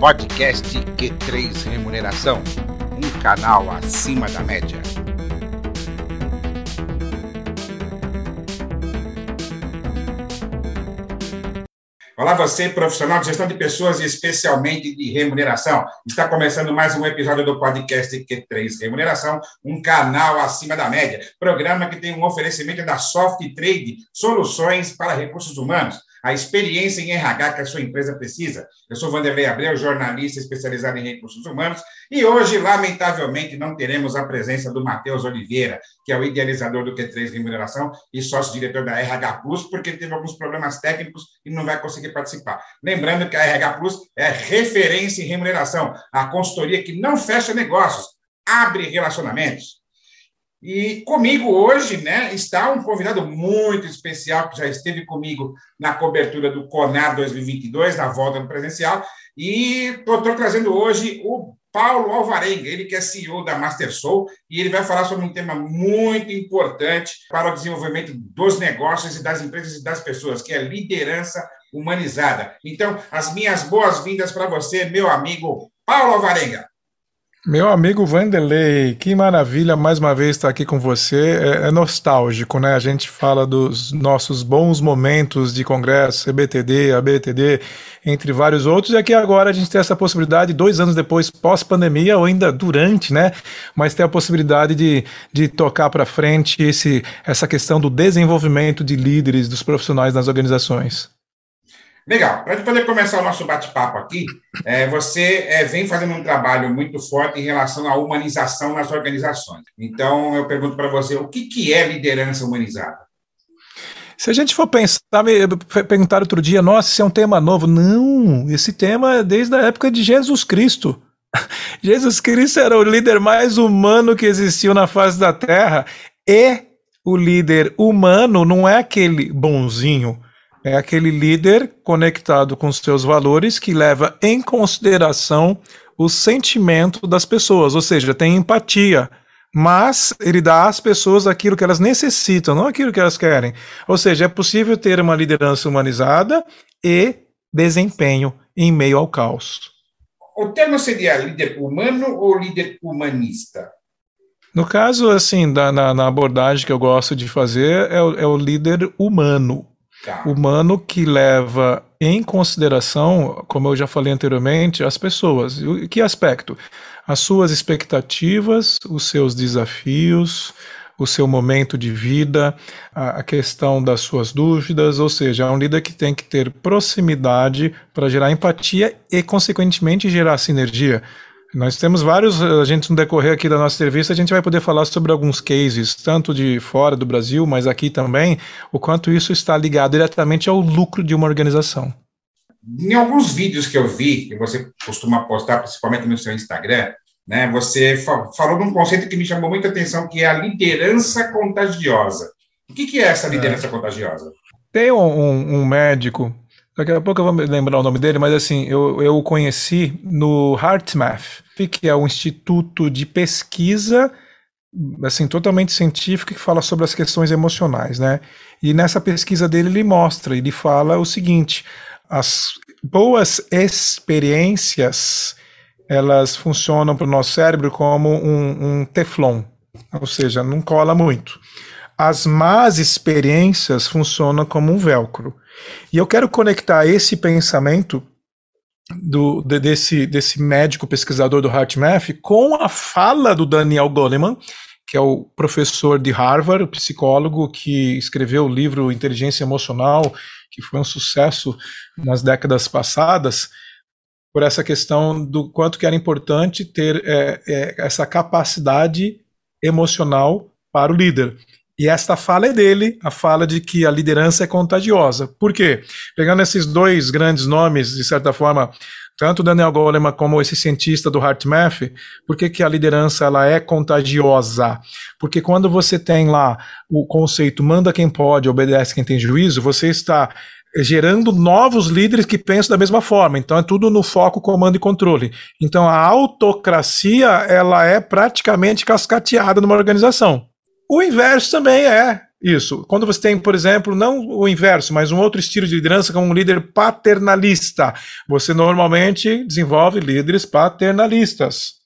Podcast Q3 Remuneração, um canal acima da média. Olá você, profissional de gestão de pessoas e especialmente de remuneração. Está começando mais um episódio do podcast Q3 Remuneração, um canal acima da média. Programa que tem um oferecimento da Soft Trade, soluções para recursos humanos. A experiência em RH que a sua empresa precisa. Eu sou Wanderlei Abreu, jornalista especializado em recursos humanos, e hoje, lamentavelmente, não teremos a presença do Matheus Oliveira, que é o idealizador do Q3 Remuneração e sócio-diretor da RH Plus, porque teve alguns problemas técnicos e não vai conseguir participar. Lembrando que a RH Plus é referência em remuneração, a consultoria que não fecha negócios, abre relacionamentos. E comigo hoje, né, está um convidado muito especial que já esteve comigo na cobertura do CONAR 2022, na volta do presencial, e estou trazendo hoje o Paulo Alvarenga, ele que é CEO da Master Soul, e ele vai falar sobre um tema muito importante para o desenvolvimento dos negócios e das empresas e das pessoas, que é liderança humanizada. Então, as minhas boas-vindas para você, meu amigo Paulo Alvarenga. Meu amigo Wanderlei, que maravilha mais uma vez estar aqui com você, é nostálgico, né? A gente fala dos nossos bons momentos de congresso, CBTD, ABTD, entre vários outros, e aqui agora a gente tem essa possibilidade, 2 anos depois, pós-pandemia, ou ainda durante, né? Mas tem a possibilidade de tocar para frente essa questão do desenvolvimento de líderes, dos profissionais nas organizações. Legal. Para poder começar o nosso bate-papo aqui, você vem fazendo um trabalho muito forte em relação à humanização nas organizações. Então, eu pergunto para você, o que é liderança humanizada? Se a gente for pensar, me perguntaram outro dia, nossa, isso é um tema novo. Não, esse tema é desde a época de Jesus Cristo. Jesus Cristo era o líder mais humano que existiu na face da Terra. E o líder humano não é aquele bonzinho, é aquele líder conectado com os seus valores que leva em consideração o sentimento das pessoas, ou seja, tem empatia, mas ele dá às pessoas aquilo que elas necessitam, não aquilo que elas querem. Ou seja, é possível ter uma liderança humanizada e desempenho em meio ao caos. O termo seria líder humano ou líder humanista? No caso, assim, na abordagem que eu gosto de fazer, é o líder humano. Humano que leva em consideração, como eu já falei anteriormente, as pessoas. Que aspecto? As suas expectativas, os seus desafios, o seu momento de vida, a questão das suas dúvidas, ou seja, é um líder que tem que ter proximidade para gerar empatia e, consequentemente, gerar sinergia. Nós temos vários, a gente no decorrer aqui da nossa entrevista, a gente vai poder falar sobre alguns cases, tanto de fora do Brasil, mas aqui também, o quanto isso está ligado diretamente ao lucro de uma organização. Em alguns vídeos que eu vi, que você costuma postar, principalmente no seu Instagram, né, você falou de um conceito que me chamou muita atenção, que é a liderança contagiosa. O que é essa liderança contagiosa? Tem um médico... Daqui a pouco eu vou me lembrar o nome dele, mas assim, eu o conheci no HeartMath, que é um instituto de pesquisa assim, totalmente científico, que fala sobre as questões emocionais, né? E nessa pesquisa dele ele fala o seguinte, as boas experiências, elas funcionam para o nosso cérebro como um teflon, ou seja, não cola muito. As más experiências funcionam como um velcro. E eu quero conectar esse pensamento desse médico pesquisador do HeartMath com a fala do Daniel Goleman, que é o professor de Harvard, o psicólogo que escreveu o livro Inteligência Emocional, que foi um sucesso nas décadas passadas, por essa questão do quanto que era importante ter essa capacidade emocional para o líder. E esta fala é dele, a fala de que a liderança é contagiosa. Por quê? Pegando esses dois grandes nomes, de certa forma, tanto o Daniel Goleman como esse cientista do HeartMath, por que a liderança ela é contagiosa? Porque quando você tem lá o conceito manda quem pode, obedece quem tem juízo, você está gerando novos líderes que pensam da mesma forma. Então é tudo no foco, comando e controle. Então a autocracia ela é praticamente cascateada numa organização. O inverso também é. Isso. Quando você tem, por exemplo, não o inverso, mas um outro estilo de liderança como um líder paternalista, você normalmente desenvolve líderes paternalistas.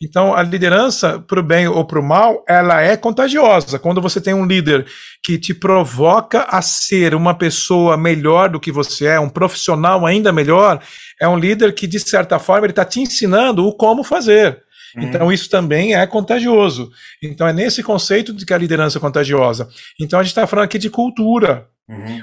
Então, a liderança, para o bem ou para o mal, ela é contagiosa. Quando você tem um líder que te provoca a ser uma pessoa melhor do que você é, um profissional ainda melhor, é um líder que, de certa forma, ele está te ensinando o como fazer. Então, isso também é contagioso. Então, é nesse conceito de que a liderança é contagiosa. Então, a gente está falando aqui de cultura.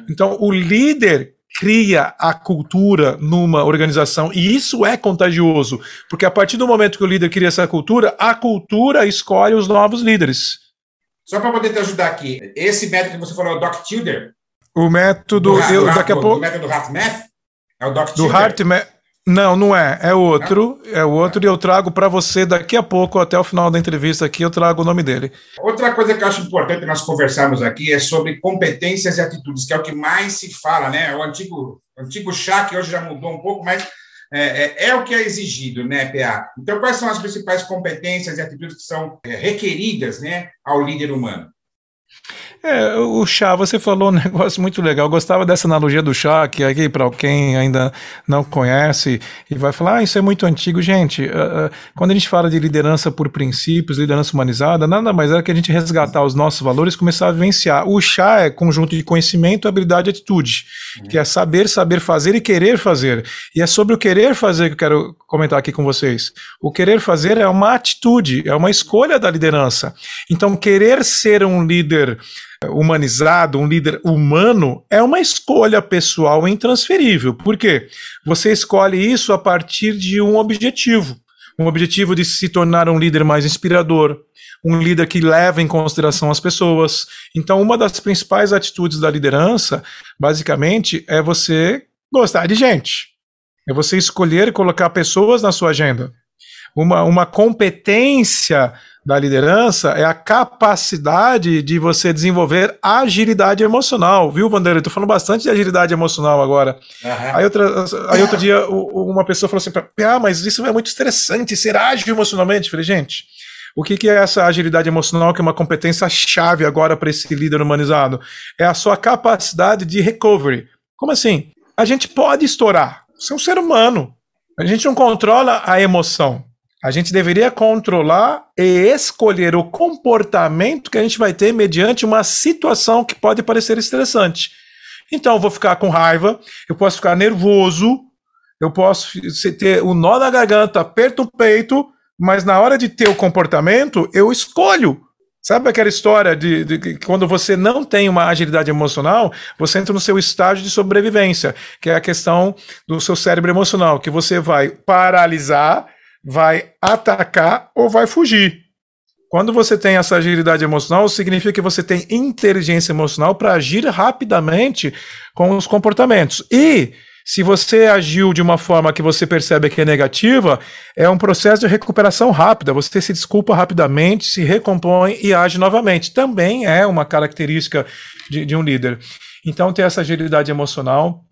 Então, o líder cria a cultura numa organização, e isso é contagioso, porque a partir do momento que o líder cria essa cultura, a cultura escolhe os novos líderes. Só para poder te ajudar aqui, esse método que você falou é o Doc Childre? O método... O método do HeartMath? É o Doc Childre? Do HeartMath... Não, não é. É outro e eu trago para você daqui a pouco, até o final da entrevista aqui, eu trago o nome dele. Outra coisa que eu acho importante nós conversarmos aqui é sobre competências e atitudes, que é o que mais se fala, né? O antigo chá, que hoje já mudou um pouco, mas é o que é exigido, né, PA? Então, quais são as principais competências e atitudes que são requeridas, né, ao líder humano? O chá, você falou um negócio muito legal, eu gostava dessa analogia do chá, que aqui para quem ainda não conhece e vai falar, isso é muito antigo, gente, quando a gente fala de liderança por princípios, liderança humanizada, nada mais era que a gente resgatar os nossos valores e começar a vivenciar. O chá é conjunto de conhecimento, habilidade e atitude, que é saber fazer e querer fazer, e é sobre o querer fazer que eu quero comentar aqui com vocês. O querer fazer é uma atitude, é uma escolha da liderança. Então, querer ser um líder humanizado, um líder humano, é uma escolha pessoal intransferível. Por quê? Você escolhe isso a partir de um objetivo de se tornar um líder mais inspirador, um líder que leva em consideração as pessoas. Então, uma das principais atitudes da liderança, basicamente, é você gostar de gente, é você escolher e colocar pessoas na sua agenda. Uma competência da liderança é a capacidade de você desenvolver agilidade emocional, viu, Wanderlei? Estou falando bastante de agilidade emocional agora. Aí outro dia uma pessoa falou assim, mas isso é muito estressante, ser ágil emocionalmente. Eu falei, gente, o que é essa agilidade emocional, que é uma competência chave agora para esse líder humanizado? É a sua capacidade de recovery. Como assim? A gente pode estourar, você é um ser humano, a gente não controla a emoção. A gente deveria controlar e escolher o comportamento que a gente vai ter mediante uma situação que pode parecer estressante. Então, eu vou ficar com raiva, eu posso ficar nervoso, eu posso ter o nó na garganta, aperto o peito, mas na hora de ter o comportamento, eu escolho. Sabe aquela história de quando você não tem uma agilidade emocional, você entra no seu estágio de sobrevivência, que é a questão do seu cérebro emocional, que você vai paralisar, vai atacar ou vai fugir. Quando você tem essa agilidade emocional, significa que você tem inteligência emocional para agir rapidamente com os comportamentos. E se você agiu de uma forma que você percebe que é negativa, é um processo de recuperação rápida. Você se desculpa rapidamente, se recompõe e age novamente. Também é uma característica de um líder. Então, ter essa agilidade emocional,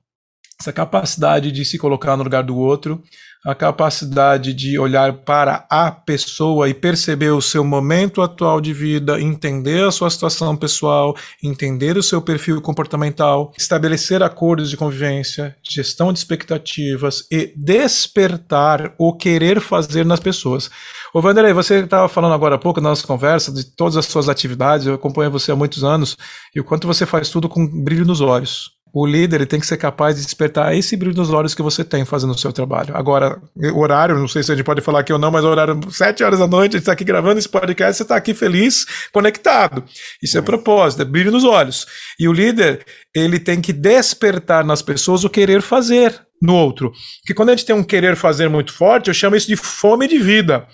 essa capacidade de se colocar no lugar do outro, a capacidade de olhar para a pessoa e perceber o seu momento atual de vida, entender a sua situação pessoal, entender o seu perfil comportamental, estabelecer acordos de convivência, gestão de expectativas e despertar o querer fazer nas pessoas. Ô Wanderlei, você estava falando agora há pouco na nossa conversa de todas as suas atividades, eu acompanho você há muitos anos e o quanto você faz tudo com brilho nos olhos. O líder ele tem que ser capaz de despertar esse brilho nos olhos que você tem fazendo o seu trabalho. Agora, o horário, não sei se a gente pode falar aqui ou não, mas o horário 7 horas da noite, a gente está aqui gravando esse podcast, você está aqui feliz, conectado. Isso é propósito, é brilho nos olhos. E o líder, ele tem que despertar nas pessoas o querer fazer no outro. Porque quando a gente tem um querer fazer muito forte, eu chamo isso de fome de vida.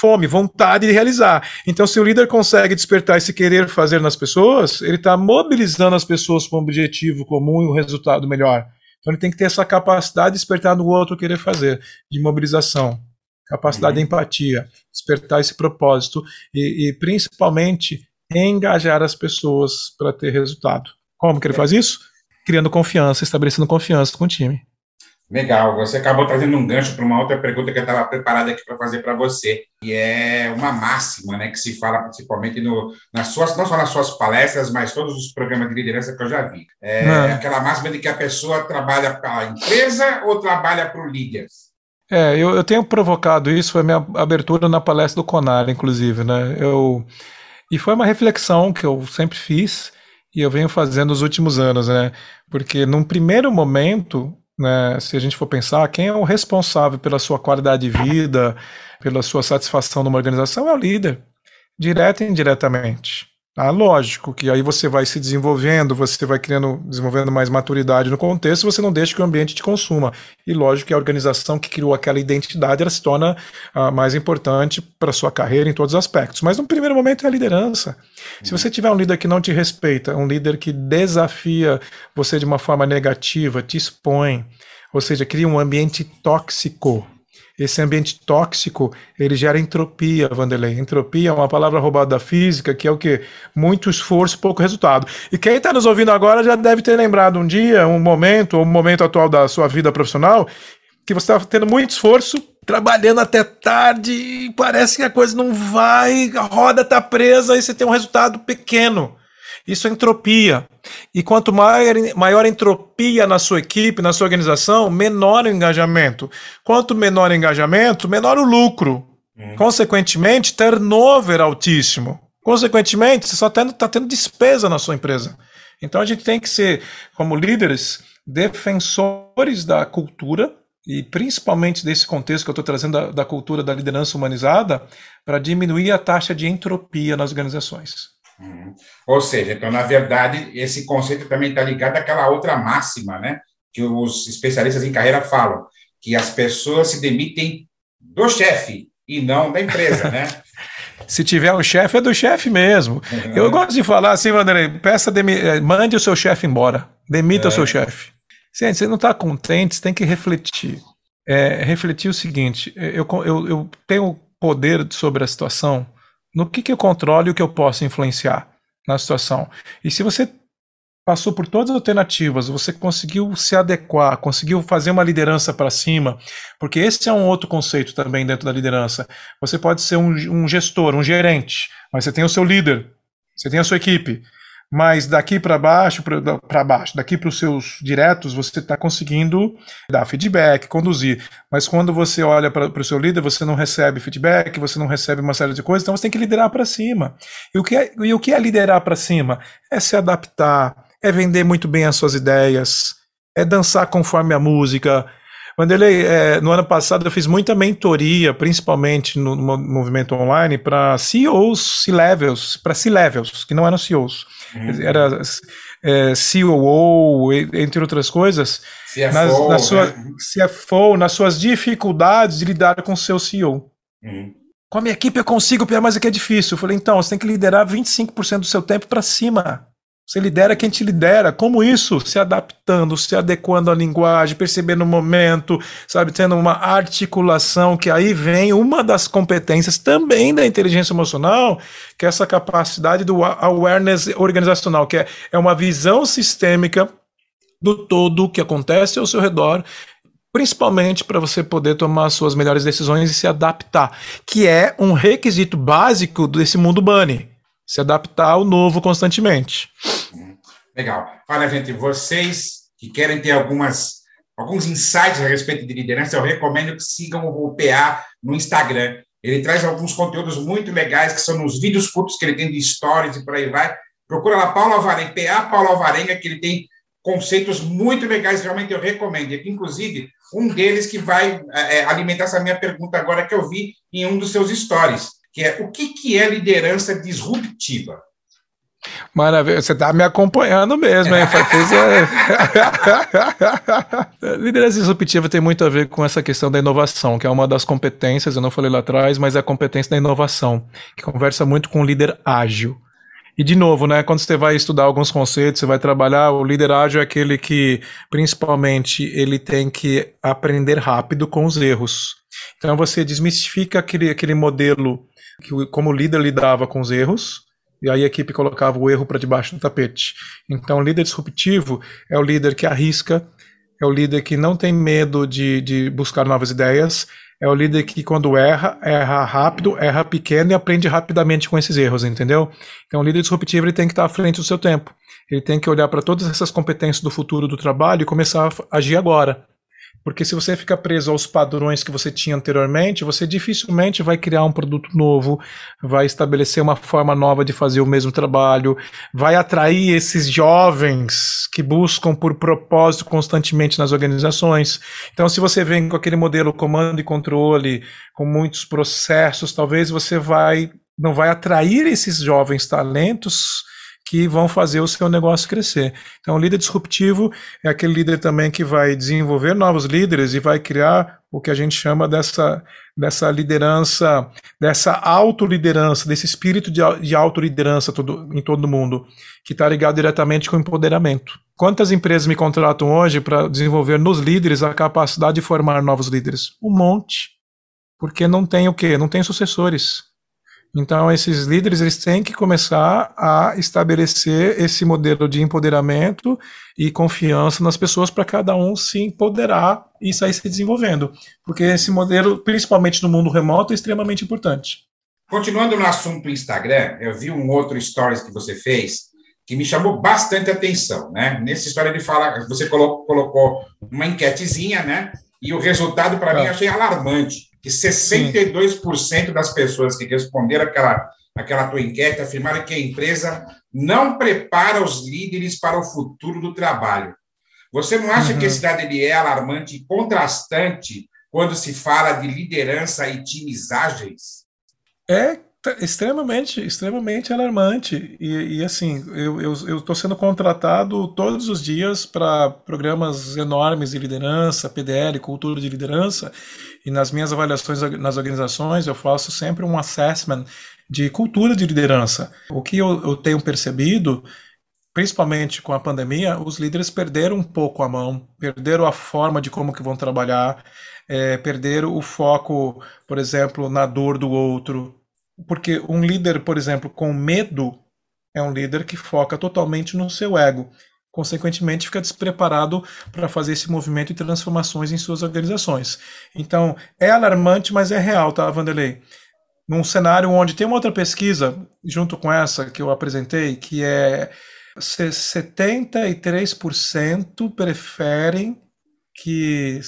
Fome, vontade de realizar. Então, se o líder consegue despertar esse querer fazer nas pessoas, ele está mobilizando as pessoas para um objetivo comum e um resultado melhor. Então, ele tem que ter essa capacidade de despertar no outro o querer fazer, de mobilização, capacidade de empatia, despertar esse propósito e principalmente, engajar as pessoas para ter resultado. Como que ele faz isso? Criando confiança, estabelecendo confiança com o time. Legal, você acabou trazendo um gancho para uma outra pergunta que eu estava preparado aqui para fazer para você, e é uma máxima, né, que se fala principalmente não só nas suas palestras, mas todos os programas de liderança que eu já vi. É aquela máxima de que a pessoa trabalha para a empresa ou trabalha para o líder? Eu tenho provocado isso, foi a minha abertura na palestra do CONAR, inclusive, né? E foi uma reflexão que eu sempre fiz e eu venho fazendo nos últimos anos, né? Porque num primeiro momento, né, se a gente for pensar, quem é o responsável pela sua qualidade de vida, pela sua satisfação numa organização é o líder, direto e indiretamente. Ah, lógico que aí você vai se desenvolvendo, você vai desenvolvendo mais maturidade no contexto, você não deixa que o ambiente te consuma. E lógico que a organização que criou aquela identidade, ela se torna mais importante para a sua carreira em todos os aspectos. Mas no primeiro momento é a liderança. Se você tiver um líder que não te respeita, um líder que desafia você de uma forma negativa, te expõe, ou seja, cria um ambiente tóxico. Esse ambiente tóxico, ele gera entropia, Wanderlei. Entropia é uma palavra roubada da física, que é o quê? Muito esforço, pouco resultado. E quem está nos ouvindo agora já deve ter lembrado um dia, um momento, ou um momento atual da sua vida profissional, que você estava tendo muito esforço, trabalhando até tarde, e parece que a coisa não vai, a roda está presa, e você tem um resultado pequeno. Isso é entropia. E quanto maior a entropia na sua equipe, na sua organização, menor o engajamento. Quanto menor o engajamento, menor o lucro. Consequentemente, turnover altíssimo. Consequentemente, você só está tendo despesa na sua empresa. Então a gente tem que ser, como líderes, defensores da cultura, e principalmente desse contexto que eu estou trazendo da cultura da liderança humanizada, para diminuir a taxa de entropia nas organizações. Ou seja, então, na verdade, esse conceito também está ligado àquela outra máxima, né, que os especialistas em carreira falam, que as pessoas se demitem do chefe e não da empresa, né? Se tiver um chefe, é do chefe mesmo. Eu gosto de falar assim, Wanderlei, mande o seu chefe embora, demita o seu chefe. Gente, você não está contente, você tem que refletir. Refletir o seguinte, eu tenho poder sobre a situação, no que eu controlo e o que eu posso influenciar na situação. E se você passou por todas as alternativas, você conseguiu se adequar, conseguiu fazer uma liderança para cima, porque esse é um outro conceito também dentro da liderança. Você pode ser um gestor, um gerente, mas você tem o seu líder, você tem a sua equipe. Mas daqui para baixo, daqui para os seus diretos, você está conseguindo dar feedback, conduzir. Mas quando você olha para o seu líder, você não recebe feedback, você não recebe uma série de coisas, então você tem que liderar para cima. E o que é liderar para cima? É se adaptar, é vender muito bem as suas ideias, é dançar conforme a música. Wanderlei, no ano passado eu fiz muita mentoria, principalmente no movimento online, para CEOs, C-Levels, que não eram CEOs. Era COO, entre outras coisas, CFO, CFO, nas suas dificuldades de lidar com o seu CEO. Com a minha equipe eu consigo, mas aqui é difícil. Eu falei, então, você tem que liderar 25% do seu tempo para cima. Você lidera quem te lidera. Como isso? Se adaptando, se adequando à linguagem, percebendo o momento, sabe, tendo uma articulação, que aí vem uma das competências também da inteligência emocional, que é essa capacidade do awareness organizacional, que é uma visão sistêmica do todo que acontece ao seu redor, principalmente para você poder tomar as suas melhores decisões e se adaptar, que é um requisito básico desse mundo bunny. Se adaptar ao novo constantemente. Legal. Olha, gente, vocês que querem ter alguns insights a respeito de liderança, eu recomendo que sigam o PA no Instagram. Ele traz alguns conteúdos muito legais, que são nos vídeos curtos que ele tem de stories e por aí vai. Procura lá, Paulo Alvarenga, que ele tem conceitos muito legais, realmente eu recomendo. E, inclusive, um deles que vai alimentar essa minha pergunta agora, que eu vi em um dos seus stories, que é o que é liderança disruptiva? Maravilha, você está me acompanhando mesmo, hein? Liderança disruptiva tem muito a ver com essa questão da inovação, que é uma das competências, eu não falei lá atrás, mas é a competência da inovação, que conversa muito com o líder ágil. E de novo, né, quando você vai estudar alguns conceitos, você vai trabalhar, o líder ágil é aquele que, principalmente, ele tem que aprender rápido com os erros. Então você desmistifica aquele modelo que, como o líder lidava com os erros, e aí a equipe colocava o erro para debaixo do tapete. Então o líder disruptivo é o líder que arrisca, é o líder que não tem medo de buscar novas ideias, é o líder que quando erra, erra rápido, erra pequeno e aprende rapidamente com esses erros, entendeu? Então o líder disruptivo ele tem que estar à frente do seu tempo, ele tem que olhar para todas essas competências do futuro do trabalho e começar a agir agora. Porque se você ficar preso aos padrões que você tinha anteriormente, você dificilmente vai criar um produto novo, vai estabelecer uma forma nova de fazer o mesmo trabalho, vai atrair esses jovens que buscam por propósito constantemente nas organizações. Então, se você vem com aquele modelo comando e controle, com muitos processos, talvez você não vai atrair esses jovens talentos que vão fazer o seu negócio crescer. Então, o líder disruptivo é aquele líder também que vai desenvolver novos líderes e vai criar o que a gente chama dessa liderança, dessa autoliderança, desse espírito de autoliderança em todo mundo, que está ligado diretamente com o empoderamento. Quantas empresas me contratam hoje para desenvolver nos líderes a capacidade de formar novos líderes? Um monte. Porque não tem o quê? Não tem sucessores. Então, esses líderes eles têm que começar a estabelecer esse modelo de empoderamento e confiança nas pessoas para cada um se empoderar e sair se desenvolvendo. Porque esse modelo, principalmente no mundo remoto, é extremamente importante. Continuando no assunto do Instagram, eu vi um outro stories que você fez que me chamou bastante atenção, né? Nessa história ele fala, você colocou uma enquetezinha, né? E o resultado, para mim, eu achei alarmante. Que 62% Sim. das pessoas que responderam aquela tua enquete afirmaram que a empresa não prepara os líderes para o futuro do trabalho. Você não acha que esse dado ele é alarmante e contrastante quando se fala de liderança e times ágeis? É extremamente alarmante. E assim, eu estou sendo contratado todos os dias para programas enormes de liderança, PDL, cultura de liderança, e nas minhas avaliações nas organizações eu faço sempre um assessment de cultura de liderança. O que eu tenho percebido, principalmente com a pandemia, os líderes perderam um pouco a mão, perderam a forma de como que vão trabalhar, perderam o foco, por exemplo, na dor do outro. Porque um líder, por exemplo, com medo, é um líder que foca totalmente no seu ego. Consequentemente, fica despreparado para fazer esse movimento e transformações em suas organizações. Então, é alarmante, mas é real, tá, Wanderlei? Num cenário onde tem uma outra pesquisa, junto com essa que eu apresentei, que é 73% preferem que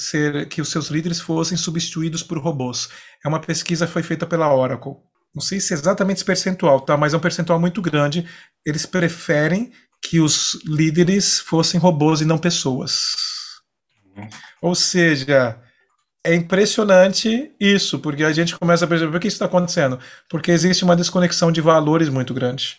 os seus líderes fossem substituídos por robôs. É uma pesquisa que foi feita pela Oracle. Não sei se é exatamente esse percentual, tá? Mas é um percentual muito grande. Eles preferem que os líderes fossem robôs e não pessoas. Ou seja, é impressionante isso, porque a gente começa a perceber o que isso está acontecendo. Porque existe uma desconexão de valores muito grande.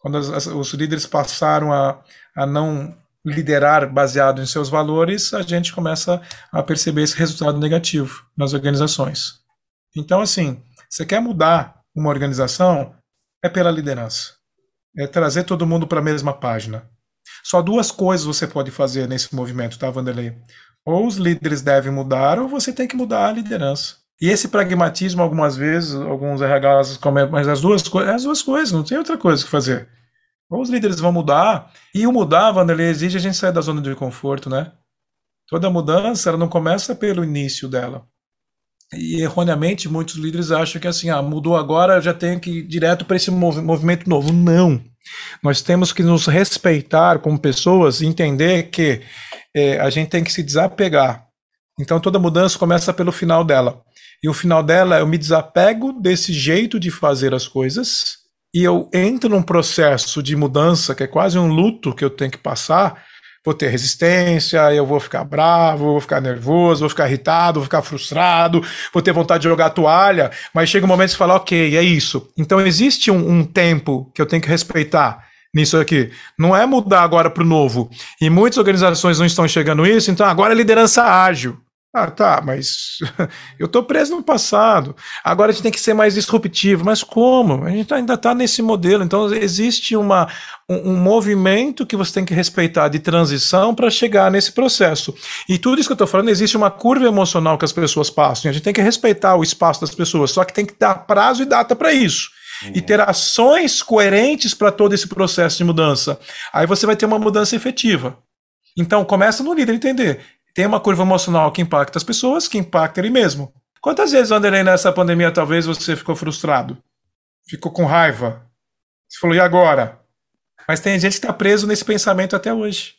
Quando os líderes passaram a não liderar baseado em seus valores, a gente começa a perceber esse resultado negativo nas organizações. Então, assim, você quer mudar uma organização, é pela liderança. É trazer todo mundo para a mesma página. Só duas coisas você pode fazer nesse movimento, tá, Wanderlei? Ou os líderes devem mudar, ou você tem que mudar a liderança. E esse pragmatismo, algumas vezes, alguns RHs comentam, mas as duas coisas, não tem outra coisa que fazer. Ou os líderes vão mudar, e o mudar, Wanderlei, exige a gente sair da zona de conforto, né? Toda mudança, ela não começa pelo início dela. E erroneamente muitos líderes acham que assim, mudou agora, já tenho que ir direto para esse movimento novo. Não. Nós temos que nos respeitar como pessoas e entender que a gente tem que se desapegar. Então toda mudança começa pelo final dela. E o final dela, eu me desapego desse jeito de fazer as coisas e eu entro num processo de mudança que é quase um luto que eu tenho que passar. Vou ter resistência, eu vou ficar bravo, vou ficar nervoso, vou ficar irritado, vou ficar frustrado, vou ter vontade de jogar a toalha, mas chega um momento de falar, ok, é isso. Então existe um tempo que eu tenho que respeitar nisso aqui. Não é mudar agora para o novo. E muitas organizações não estão chegando isso, então agora é liderança ágil. Ah, tá, mas eu estou preso no passado. Agora a gente tem que ser mais disruptivo. Mas como? A gente ainda está nesse modelo. Então existe um movimento que você tem que respeitar de transição para chegar nesse processo. E tudo isso que eu estou falando, existe uma curva emocional que as pessoas passam. A gente tem que respeitar o espaço das pessoas. Só que tem que dar prazo e data para isso. E ter ações coerentes para todo esse processo de mudança. Aí você vai ter uma mudança efetiva. Então, começa no líder entender. Tem uma curva emocional que impacta as pessoas, que impacta ele mesmo. Quantas vezes, Wanderlei, nessa pandemia, talvez você ficou frustrado? Ficou com raiva? Você falou, e agora? Mas tem gente que está preso nesse pensamento até hoje.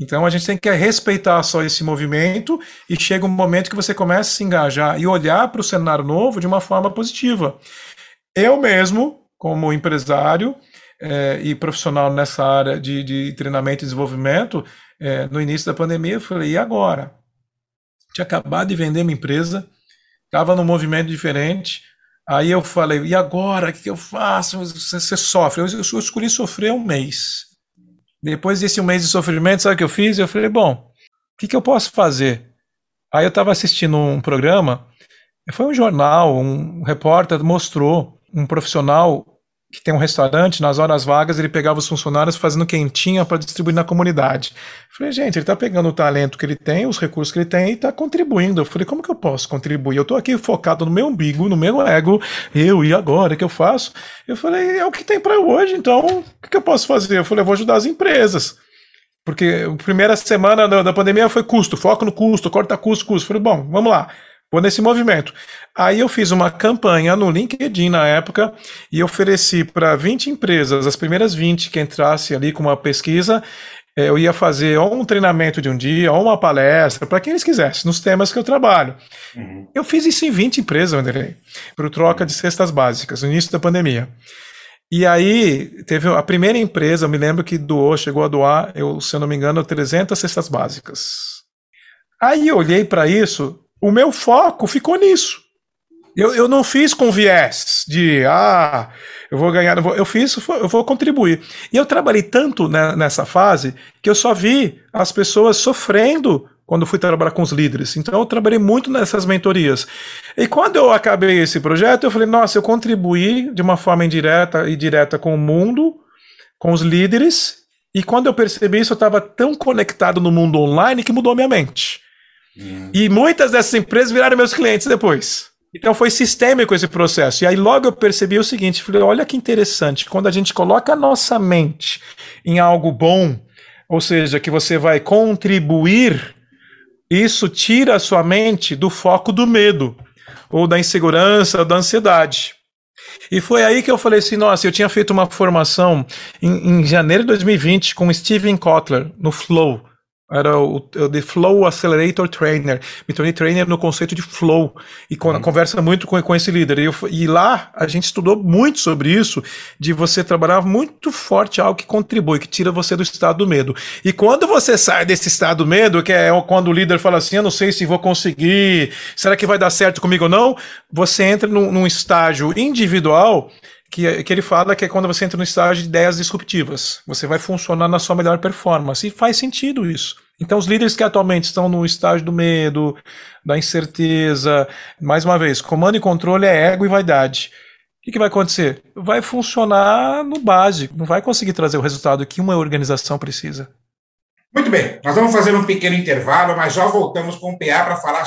Então a gente tem que respeitar só esse movimento e chega um momento que você começa a se engajar e olhar para o cenário novo de uma forma positiva. Eu mesmo, como empresário e profissional nessa área de treinamento e desenvolvimento, no início da pandemia eu falei, e agora? Tinha acabado de vender minha empresa, estava num movimento diferente, aí eu falei, e agora? O que eu faço? Você sofre. Eu escolhi sofrer um mês. Depois desse um mês de sofrimento, sabe o que eu fiz? Eu falei, bom, o que eu posso fazer? Aí eu estava assistindo um programa, foi um jornal, um repórter mostrou um profissional que tem um restaurante, nas horas vagas ele pegava os funcionários fazendo quentinha para distribuir na comunidade. Eu falei, gente, ele está pegando o talento que ele tem, os recursos que ele tem e está contribuindo. Eu falei, como que eu posso contribuir? Eu estou aqui focado no meu umbigo, no meu ego, e agora, o que eu faço? Eu falei, é o que tem para hoje, então o que eu posso fazer? Eu falei, eu vou ajudar as empresas. Porque a primeira semana da pandemia foi custo, foco no custo, corta custo. Eu falei, bom, vamos lá. Vou nesse movimento. Aí eu fiz uma campanha no LinkedIn na época e ofereci para 20 empresas, as primeiras 20 que entrassem ali com uma pesquisa, eu ia fazer ou um treinamento de um dia, ou uma palestra, para quem eles quisessem, nos temas que eu trabalho. Uhum. Eu fiz isso em 20 empresas, Wanderlei, para o troca de cestas básicas, no início da pandemia. E aí teve a primeira empresa, eu me lembro que chegou a doar, se eu não me engano, 300 cestas básicas. Aí eu olhei para isso. O meu foco ficou nisso. Eu não fiz com viés de, eu vou ganhar, eu vou contribuir. E eu trabalhei tanto nessa fase que eu só vi as pessoas sofrendo quando fui trabalhar com os líderes. Então eu trabalhei muito nessas mentorias. E quando eu acabei esse projeto, eu falei, nossa, eu contribuí de uma forma indireta e direta com o mundo, com os líderes. E quando eu percebi isso, eu estava tão conectado no mundo online que mudou minha mente. E muitas dessas empresas viraram meus clientes depois. Então foi sistêmico esse processo. E aí logo eu percebi o seguinte, falei, olha que interessante, quando a gente coloca a nossa mente em algo bom, ou seja, que você vai contribuir, isso tira a sua mente do foco do medo, ou da insegurança, ou da ansiedade. E foi aí que eu falei assim, nossa, eu tinha feito uma formação em janeiro de 2020 com Steven Kotler, no Flow. Era o The Flow Accelerator Trainer. Me tornei trainer no conceito de flow. E conversa muito com esse líder. E lá a gente estudou muito sobre isso, de você trabalhar muito forte algo que contribui, que tira você do estado do medo. E quando você sai desse estado do medo, que é quando o líder fala assim, eu não sei se vou conseguir, será que vai dar certo comigo ou não? Você entra num estágio individual, que ele fala que é quando você entra no estágio de ideias disruptivas. Você vai funcionar na sua melhor performance. E faz sentido isso. Então os líderes que atualmente estão no estágio do medo, da incerteza, mais uma vez, comando e controle é ego e vaidade. O que vai acontecer? Vai funcionar no básico. Não vai conseguir trazer o resultado que uma organização precisa. Muito bem. Nós vamos fazer um pequeno intervalo, mas já voltamos com o PA para falar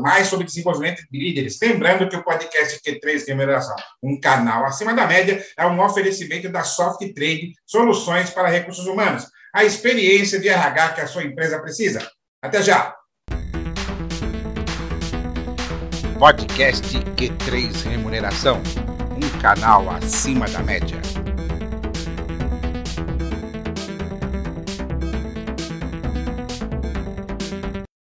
mais sobre desenvolvimento de líderes. Lembrando que o podcast Q3 Remuneração, um canal acima da média, é um oferecimento da Soft Trade, soluções para recursos humanos. A experiência de RH que a sua empresa precisa. Até já! Podcast Q3 Remuneração, um canal acima da média.